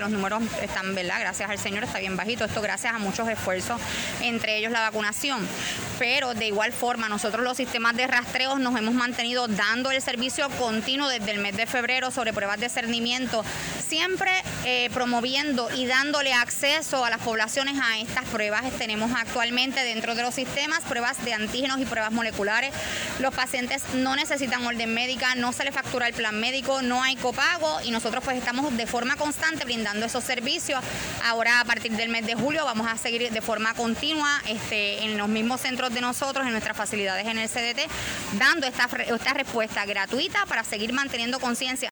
los números están, ¿verdad?, gracias al Señor, está bien bajito. Esto gracias a muchos esfuerzos, entre ellos la vacunación. Pero de igual forma, nosotros los sistemas de rastreos nos hemos mantenido dando el servicio continuo desde el mes de febrero sobre pruebas de cernimiento, siempre promoviendo y dándole acceso a las poblaciones a estas pruebas. Tenemos actualmente dentro de los sistemas pruebas de antígenos y pruebas moleculares. Los pacientes no necesitan orden médica, no se les factura el plan médico, no hay copago y nosotros pues estamos de forma constante brindando esos servicios. Ahora a partir del mes de julio vamos a seguir de forma continua en los mismos centros de nosotros, en nuestras facilidades en el CDT, dando esta respuesta gratuita para seguir manteniendo conciencia.